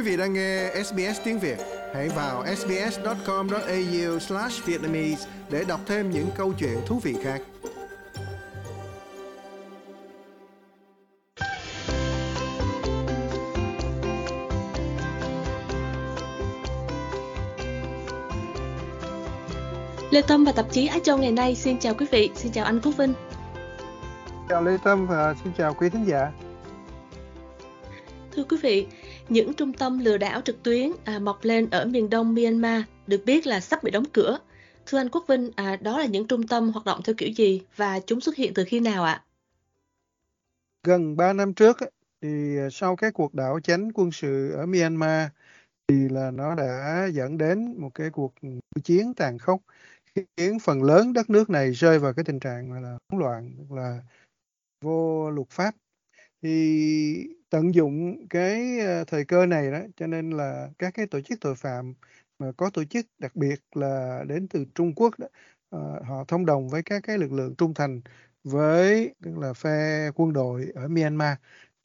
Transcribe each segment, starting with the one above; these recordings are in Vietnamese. Quý vị đang nghe SBS tiếng Việt, hãy vào sbs.com.au/vietnamese để đọc thêm những câu chuyện thú vị khác. Lê Tâm và tạp chí Á Châu ngày nay xin chào quý vị, xin chào anh Quốc Vinh. Chào Lê Tâm và xin chào quý thính giả. Thưa quý vị, những trung tâm lừa đảo trực tuyến mọc lên ở miền đông Myanmar được biết là sắp bị đóng cửa. Thưa anh Quốc Vinh, đó là những trung tâm hoạt động theo kiểu gì và chúng xuất hiện từ khi nào ạ? Gần 3 năm trước, thì sau cái cuộc đảo chính quân sự ở Myanmar, thì là nó đã dẫn đến một cái cuộc chiến tàn khốc, khiến phần lớn đất nước này rơi vào cái tình trạng là hỗn loạn, là vô luật pháp. Thì tận dụng cái thời cơ này đó, cho nên là các cái tổ chức tội phạm mà có tổ chức, đặc biệt là đến từ Trung Quốc đó, họ thông đồng với các cái lực lượng trung thành với tức là phe quân đội ở Myanmar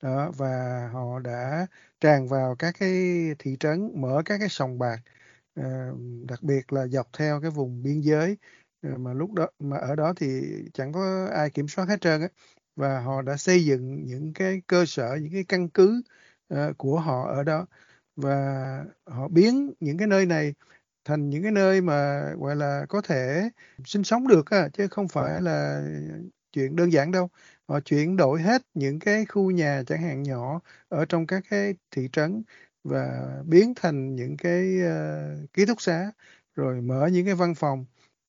đó, và họ đã tràn vào các cái thị trấn, mở các cái sòng bạc, đặc biệt là dọc theo cái vùng biên giới mà lúc đó mà ở đó thì chẳng có ai kiểm soát hết trơn á. Và họ đã xây dựng những cái cơ sở, những cái căn cứ của họ ở đó. Và họ biến những cái nơi này thành những cái nơi mà gọi là có thể sinh sống được, chứ không phải là chuyện đơn giản đâu. Họ chuyển đổi hết những cái khu nhà chẳng hạn nhỏ ở trong các cái thị trấn và biến thành những cái ký túc xá, rồi mở những cái văn phòng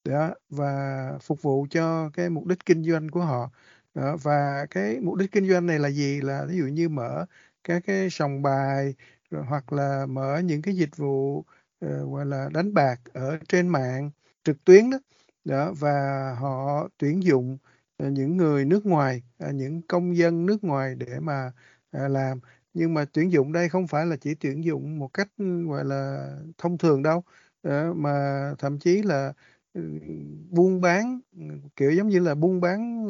đó, và phục vụ cho cái mục đích kinh doanh của họ. Đó, và cái mục đích kinh doanh này là gì? Là ví dụ như mở các cái sòng bài, rồi hoặc là mở những cái dịch vụ gọi là đánh bạc ở trên mạng trực tuyến đó. Đó, và họ tuyển dụng những người nước ngoài, những công dân nước ngoài để mà làm. Nhưng mà tuyển dụng đây không phải là chỉ tuyển dụng một cách gọi là thông thường đâu, mà thậm chí là buôn bán, kiểu giống như là buôn bán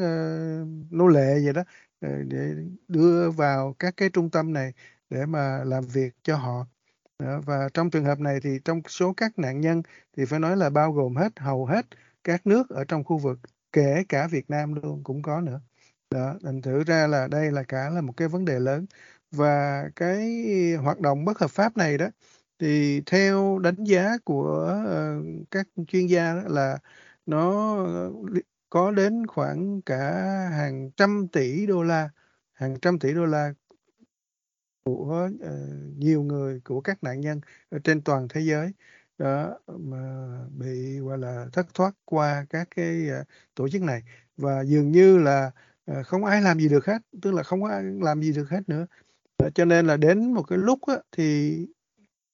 nô lệ vậy đó, để đưa vào các cái trung tâm này để mà làm việc cho họ. Đó, và trong trường hợp này thì trong số các nạn nhân thì phải nói là bao gồm hết, hầu hết các nước ở trong khu vực, kể cả Việt Nam luôn cũng có nữa. Đó, thành thử ra là đây là cả là một cái vấn đề lớn. Và cái hoạt động bất hợp pháp này đó, thì theo đánh giá của các chuyên gia đó, là nó có đến khoảng cả hàng trăm tỷ đô la của nhiều người, của các nạn nhân ở trên toàn thế giới đó, mà bị gọi là thất thoát qua các cái tổ chức này. Và dường như là không ai làm gì được hết, tức là không có ai làm gì được hết nữa. Cho nên là đến một cái lúc đó, thì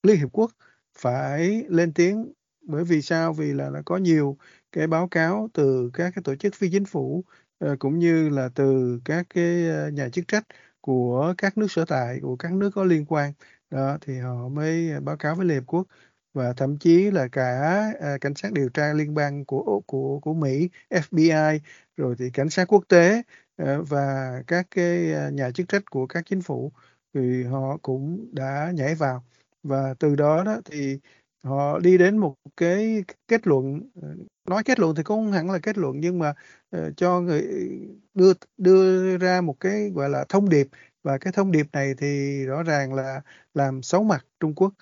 Liên Hiệp Quốc phải lên tiếng, bởi vì sao? Vì là nó có nhiều cái báo cáo từ các cái tổ chức phi chính phủ, cũng như là từ các cái nhà chức trách của các nước sở tại, của các nước có liên quan. Đó, thì họ mới báo cáo với Liên Hiệp Quốc, và thậm chí là cả cảnh sát điều tra liên bang của Mỹ, FBI, rồi thì cảnh sát quốc tế và các cái nhà chức trách của các chính phủ, thì họ cũng đã nhảy vào. Và từ đó, đó thì họ đi đến một cái kết luận, nói kết luận thì cũng hẳn là kết luận, nhưng mà cho người đưa ra một cái gọi là thông điệp. Và cái thông điệp này thì rõ ràng là làm xấu mặt Trung Quốc,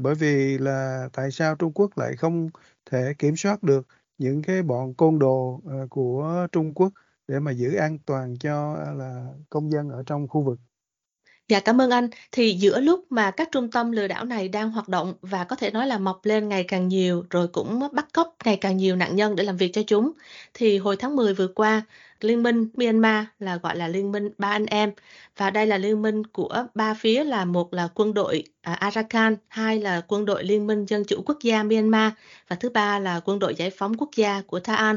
bởi vì là tại sao Trung Quốc lại không thể kiểm soát được những cái bọn côn đồ của Trung Quốc để mà giữ an toàn cho là công dân ở trong khu vực. Dạ cảm ơn anh. Thì giữa lúc mà các trung tâm lừa đảo này đang hoạt động và có thể nói là mọc lên ngày càng nhiều, rồi cũng bắt cóc ngày càng nhiều nạn nhân để làm việc cho chúng, thì hồi tháng 10 vừa qua, Liên minh Myanmar là gọi là Liên minh Ba Anh Em, và đây là liên minh của ba phía, là một là quân đội Arakan, hai là quân đội Liên minh Dân chủ Quốc gia Myanmar, và thứ ba là quân đội Giải phóng Quốc gia của Thái An.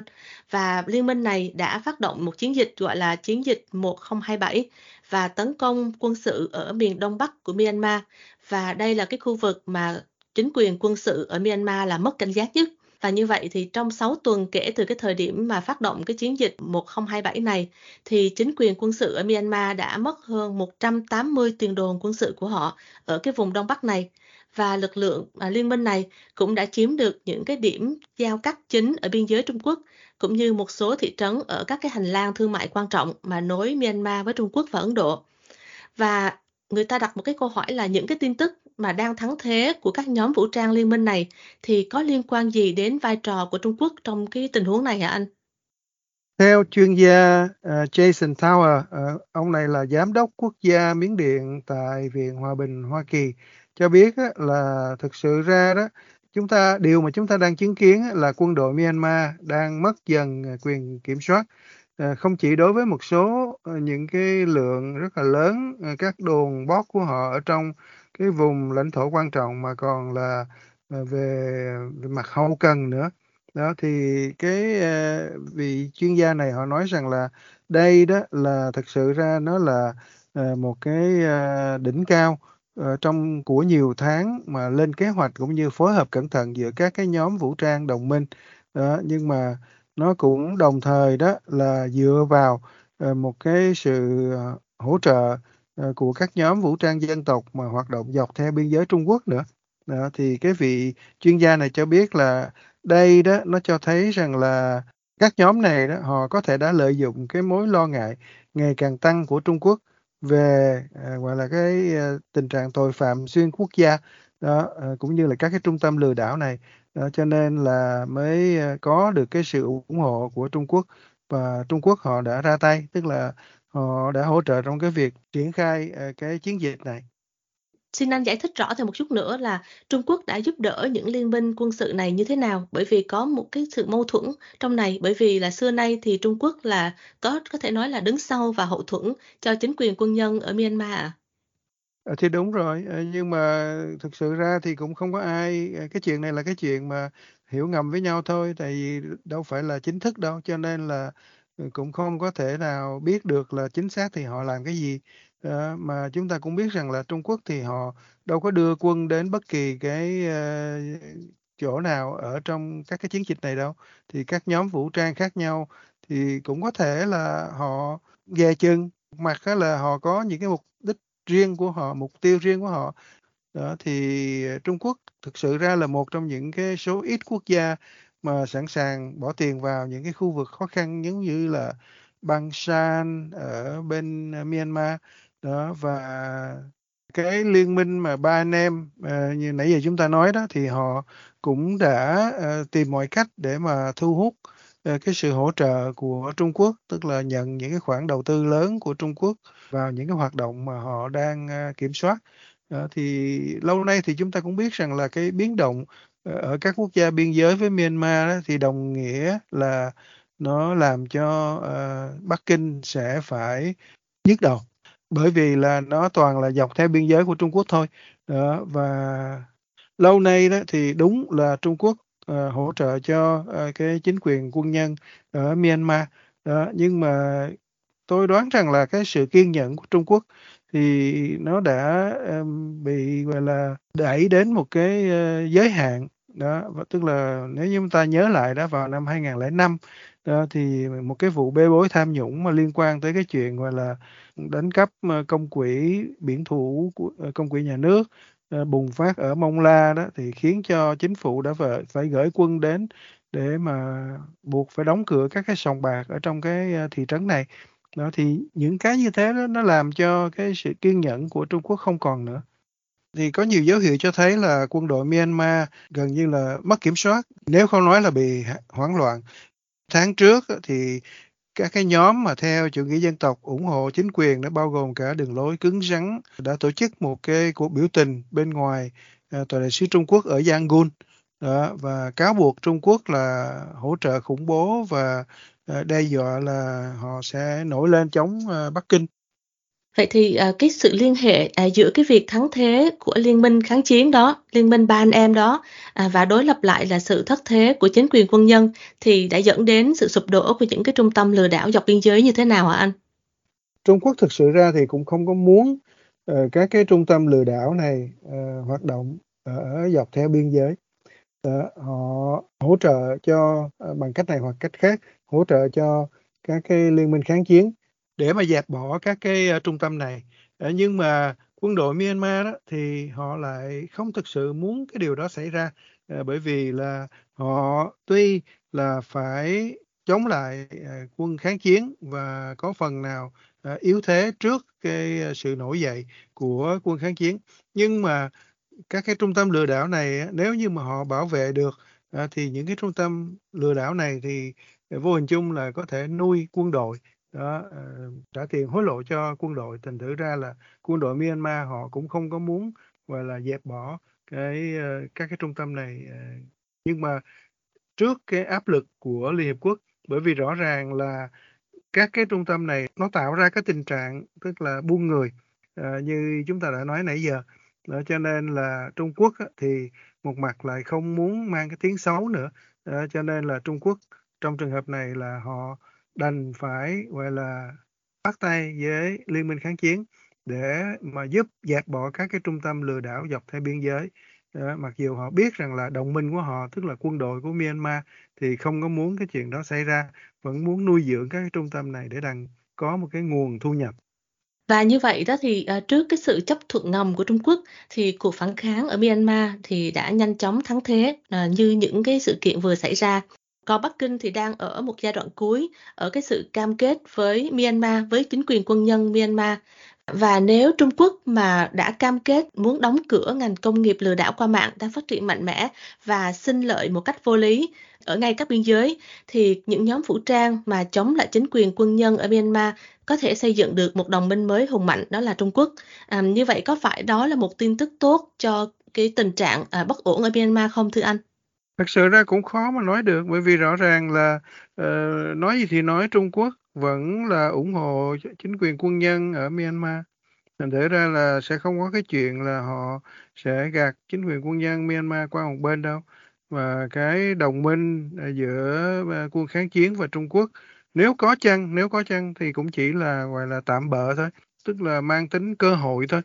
Và liên minh này đã phát động một chiến dịch gọi là chiến dịch 1027 và tấn công quân sự ở miền đông bắc của Myanmar, và đây là cái khu vực mà chính quyền quân sự ở Myanmar là mất cảnh giác nhất. Và như vậy thì trong 6 tuần kể từ cái thời điểm mà phát động cái chiến dịch 1027 này, thì chính quyền quân sự ở Myanmar đã mất hơn 180 tiền đồn quân sự của họ ở cái vùng Đông Bắc này. Và lực lượng liên minh này cũng đã chiếm được những cái điểm giao cắt chính ở biên giới Trung Quốc, cũng như một số thị trấn ở các cái hành lang thương mại quan trọng mà nối Myanmar với Trung Quốc và Ấn Độ. Và người ta đặt một cái câu hỏi là những cái tin tức mà đang thắng thế của các nhóm vũ trang liên minh này thì có liên quan gì đến vai trò của Trung Quốc trong cái tình huống này hả anh? Theo chuyên gia Jason Tower, ông này là giám đốc quốc gia Miến Điện tại Viện Hòa Bình Hoa Kỳ, cho biết là thực sự ra đó, điều mà chúng ta đang chứng kiến là quân đội Myanmar đang mất dần quyền kiểm soát, không chỉ đối với một số những cái lượng rất là lớn các đồn bót của họ ở trong cái vùng lãnh thổ quan trọng, mà còn là về mặt hậu cần nữa. Đó thì cái vị chuyên gia này họ nói rằng là đây đó là thực sự ra nó là một cái đỉnh cao trong của nhiều tháng mà lên kế hoạch cũng như phối hợp cẩn thận giữa các cái nhóm vũ trang đồng minh. Đó, nhưng mà nó cũng đồng thời đó là dựa vào một cái sự hỗ trợ của các nhóm vũ trang dân tộc mà hoạt động dọc theo biên giới Trung Quốc nữa. Đó, thì cái vị chuyên gia này cho biết là đây đó nó cho thấy rằng là các nhóm này đó họ có thể đã lợi dụng cái mối lo ngại ngày càng tăng của Trung Quốc về gọi là cái tình trạng tội phạm xuyên quốc gia đó, cũng như là các cái trung tâm lừa đảo này đó, cho nên là mới có được cái sự ủng hộ của Trung Quốc, và Trung Quốc họ đã ra tay, tức là họ đã hỗ trợ trong cái việc triển khai cái chiến dịch này. Xin anh giải thích rõ thêm một chút nữa là Trung Quốc đã giúp đỡ những liên minh quân sự này như thế nào, bởi vì có một cái sự mâu thuẫn trong này, bởi vì là xưa nay thì Trung Quốc là có thể nói là đứng sau và hậu thuẫn cho chính quyền quân nhân ở Myanmar ạ? Thì đúng rồi, nhưng mà thực sự ra thì cũng không có ai, cái chuyện này là cái chuyện mà hiểu ngầm với nhau thôi, tại vì đâu phải là chính thức đâu, cho nên là cũng không có thể nào biết được là chính xác thì họ làm cái gì. Mà chúng ta cũng biết rằng là Trung Quốc thì họ đâu có đưa quân đến bất kỳ cái chỗ nào ở trong các cái chiến dịch này đâu. Thì các nhóm vũ trang khác nhau thì cũng có thể là họ dè chừng, mặt là họ có những cái mục đích riêng của họ, mục tiêu riêng của họ. Đó, thì Trung Quốc thực sự ra là một trong những cái số ít quốc gia mà sẵn sàng bỏ tiền vào những cái khu vực khó khăn giống như là Bang San ở bên Myanmar đó, và cái liên minh mà ba anh em như nãy giờ chúng ta nói đó thì họ cũng đã tìm mọi cách để mà thu hút cái sự hỗ trợ của Trung Quốc, tức là nhận những cái khoản đầu tư lớn của Trung Quốc vào những cái hoạt động mà họ đang kiểm soát. Đó, thì lâu nay thì chúng ta cũng biết rằng là cái biến động ở các quốc gia biên giới với Myanmar đó, thì đồng nghĩa là nó làm cho Bắc Kinh sẽ phải nhức đầu, bởi vì là nó toàn là dọc theo biên giới của Trung Quốc thôi. Đó, và lâu nay đó thì đúng là Trung Quốc hỗ trợ cho cái chính quyền quân nhân ở Myanmar. Đó, nhưng mà tôi đoán rằng là cái sự kiên nhẫn của Trung Quốc thì nó đã bị gọi là đẩy đến một cái giới hạn. Đó, tức là nếu như chúng ta nhớ lại đó, vào năm 2005 đó, thì một cái vụ bê bối tham nhũng mà liên quan tới cái chuyện gọi là đánh cắp công quỹ biển thủ, công quỹ nhà nước bùng phát ở Mông La đó, thì khiến cho chính phủ đã phải gửi quân đến để mà buộc phải đóng cửa các cái sòng bạc ở trong cái thị trấn này. Đó, thì những cái như thế đó, nó làm cho cái sự kiên nhẫn của Trung Quốc không còn nữa. Thì có nhiều dấu hiệu cho thấy là quân đội Myanmar gần như là mất kiểm soát, nếu không nói là bị hoảng loạn. Tháng trước thì các cái nhóm mà theo chủ nghĩa dân tộc ủng hộ chính quyền, nó bao gồm cả đường lối cứng rắn, đã tổ chức một cái cuộc biểu tình bên ngoài Tòa đại sứ Trung Quốc ở Yangon và cáo buộc Trung Quốc là hỗ trợ khủng bố và đe dọa là họ sẽ nổi lên chống Bắc Kinh. Vậy thì cái sự liên hệ giữa cái việc thắng thế của liên minh kháng chiến đó, liên minh ba anh em đó, và đối lập lại là sự thất thế của chính quyền quân nhân, thì đã dẫn đến sự sụp đổ của những cái trung tâm lừa đảo dọc biên giới như thế nào hả anh? Trung Quốc thực sự ra thì cũng không có muốn các cái trung tâm lừa đảo này hoạt động ở dọc theo biên giới. họ hỗ trợ cho bằng cách này hoặc cách khác, hỗ trợ cho các cái liên minh kháng chiến để mà dẹp bỏ các cái trung tâm này. Nhưng mà quân đội Myanmar đó, thì họ lại không thực sự muốn cái điều đó xảy ra, bởi vì là họ tuy là phải chống lại quân kháng chiến và có phần nào yếu thế trước cái sự nổi dậy của quân kháng chiến, nhưng mà các cái trung tâm lừa đảo này nếu như mà họ bảo vệ được thì những cái trung tâm lừa đảo này thì vô hình chung là có thể nuôi quân đội đó, trả tiền hối lộ cho quân đội. Thành thử ra là quân đội Myanmar họ cũng không có muốn gọi là dẹp bỏ các cái trung tâm này, nhưng mà trước cái áp lực của Liên Hiệp Quốc, bởi vì rõ ràng là các cái trung tâm này nó tạo ra cái tình trạng tức là buôn người như chúng ta đã nói nãy giờ. Đó, cho nên là Trung Quốc thì một mặt lại không muốn mang cái tiếng xấu nữa, cho nên là Trung Quốc trong trường hợp này là họ đành phải gọi là bắt tay với Liên minh kháng chiến để mà giúp dẹp bỏ các cái trung tâm lừa đảo dọc theo biên giới. Đó, mặc dù họ biết rằng là đồng minh của họ, tức là quân đội của Myanmar, thì không có muốn cái chuyện đó xảy ra, vẫn muốn nuôi dưỡng các cái trung tâm này để đặng có một cái nguồn thu nhập. Và như vậy đó thì trước cái sự chấp thuận ngầm của Trung Quốc thì cuộc phản kháng ở Myanmar thì đã nhanh chóng thắng thế, như những cái sự kiện vừa xảy ra. Còn Bắc Kinh thì đang ở một giai đoạn cuối ở cái sự cam kết với Myanmar, với chính quyền quân nhân Myanmar. Và nếu Trung Quốc mà đã cam kết muốn đóng cửa ngành công nghiệp lừa đảo qua mạng đang phát triển mạnh mẽ và xin lợi một cách vô lý ở ngay các biên giới, thì những nhóm vũ trang mà chống lại chính quyền quân nhân ở Myanmar có thể xây dựng được một đồng minh mới hùng mạnh, đó là Trung Quốc. Như vậy có phải đó là một tin tức tốt cho cái tình trạng bất ổn ở Myanmar không thưa anh? Thật sự ra cũng khó mà nói được, bởi vì rõ ràng là nói gì thì nói, Trung Quốc vẫn là ủng hộ chính quyền quân nhân ở Myanmar. Thành thử ra là sẽ không có cái chuyện là họ sẽ gạt chính quyền quân nhân Myanmar qua một bên đâu. Và cái đồng minh giữa quân kháng chiến và Trung Quốc nếu có chăng thì cũng chỉ là gọi là tạm bợ thôi, tức là mang tính cơ hội thôi,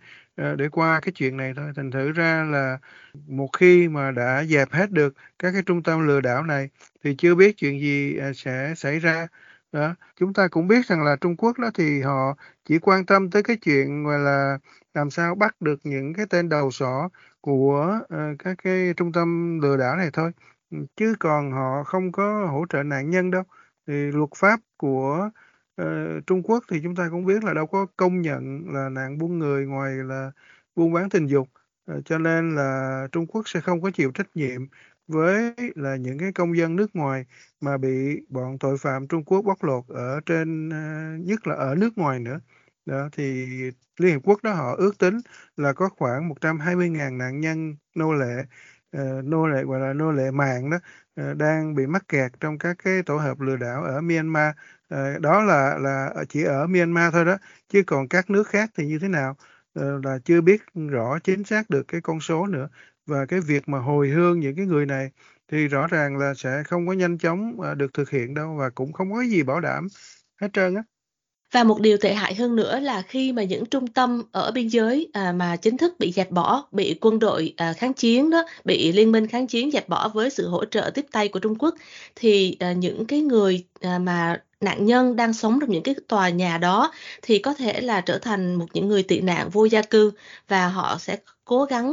để qua cái chuyện này thôi. Thành thử ra là một khi mà đã dẹp hết được các cái trung tâm lừa đảo này thì chưa biết chuyện gì sẽ xảy ra. Đó. Chúng ta cũng biết rằng là Trung Quốc đó thì họ chỉ quan tâm tới cái chuyện gọi là làm sao bắt được những cái tên đầu sỏ của các cái trung tâm lừa đảo này thôi, chứ còn họ không có hỗ trợ nạn nhân đâu. Thì luật pháp của Trung Quốc thì chúng ta cũng biết là đâu có công nhận là nạn buôn người ngoài là buôn bán tình dục, cho nên là Trung Quốc sẽ không có chịu trách nhiệm với là những cái công dân nước ngoài mà bị bọn tội phạm Trung Quốc bóc lột ở trên, nhất là ở nước ngoài nữa. Đó, thì Liên Hiệp Quốc đó họ ước tính là có khoảng 120.000 nạn nhân nô lệ gọi là nô lệ mạng đó đang bị mắc kẹt trong các cái tổ hợp lừa đảo ở Myanmar. Đó là chỉ ở Myanmar thôi đó, chứ còn các nước khác thì như thế nào là chưa biết rõ chính xác được cái con số nữa. Và cái việc mà hồi hương những cái người này thì rõ ràng là sẽ không có nhanh chóng được thực hiện đâu, và cũng không có gì bảo đảm hết trơn á. Và một điều tệ hại hơn nữa là khi mà những trung tâm ở biên giới mà chính thức bị dẹp bỏ, bị quân đội kháng chiến đó, bị liên minh kháng chiến dẹp bỏ với sự hỗ trợ tiếp tay của Trung Quốc, thì những cái người mà nạn nhân đang sống trong những cái tòa nhà đó thì có thể là trở thành một những người tị nạn vô gia cư, và họ sẽ cố gắng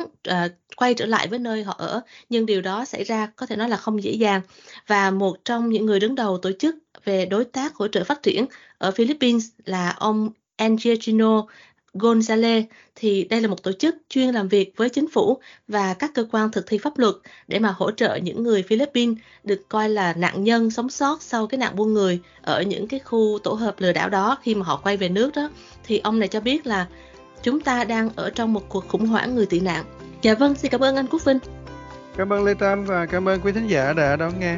quay trở lại với nơi họ ở. Nhưng điều đó xảy ra có thể nói là không dễ dàng. Và một trong những người đứng đầu tổ chức về đối tác hỗ trợ phát triển ở Philippines là ông Angelino Gonzalez, thì đây là một tổ chức chuyên làm việc với chính phủ và các cơ quan thực thi pháp luật để mà hỗ trợ những người Philippines được coi là nạn nhân sống sót sau cái nạn buôn người ở những cái khu tổ hợp lừa đảo đó khi mà họ quay về nước đó. Thì ông này cho biết là chúng ta đang ở trong một cuộc khủng hoảng người tị nạn. Dạ vâng, xin cảm ơn anh Quốc Vinh. Cảm ơn Lê Tam và cảm ơn quý thính giả đã đón nghe.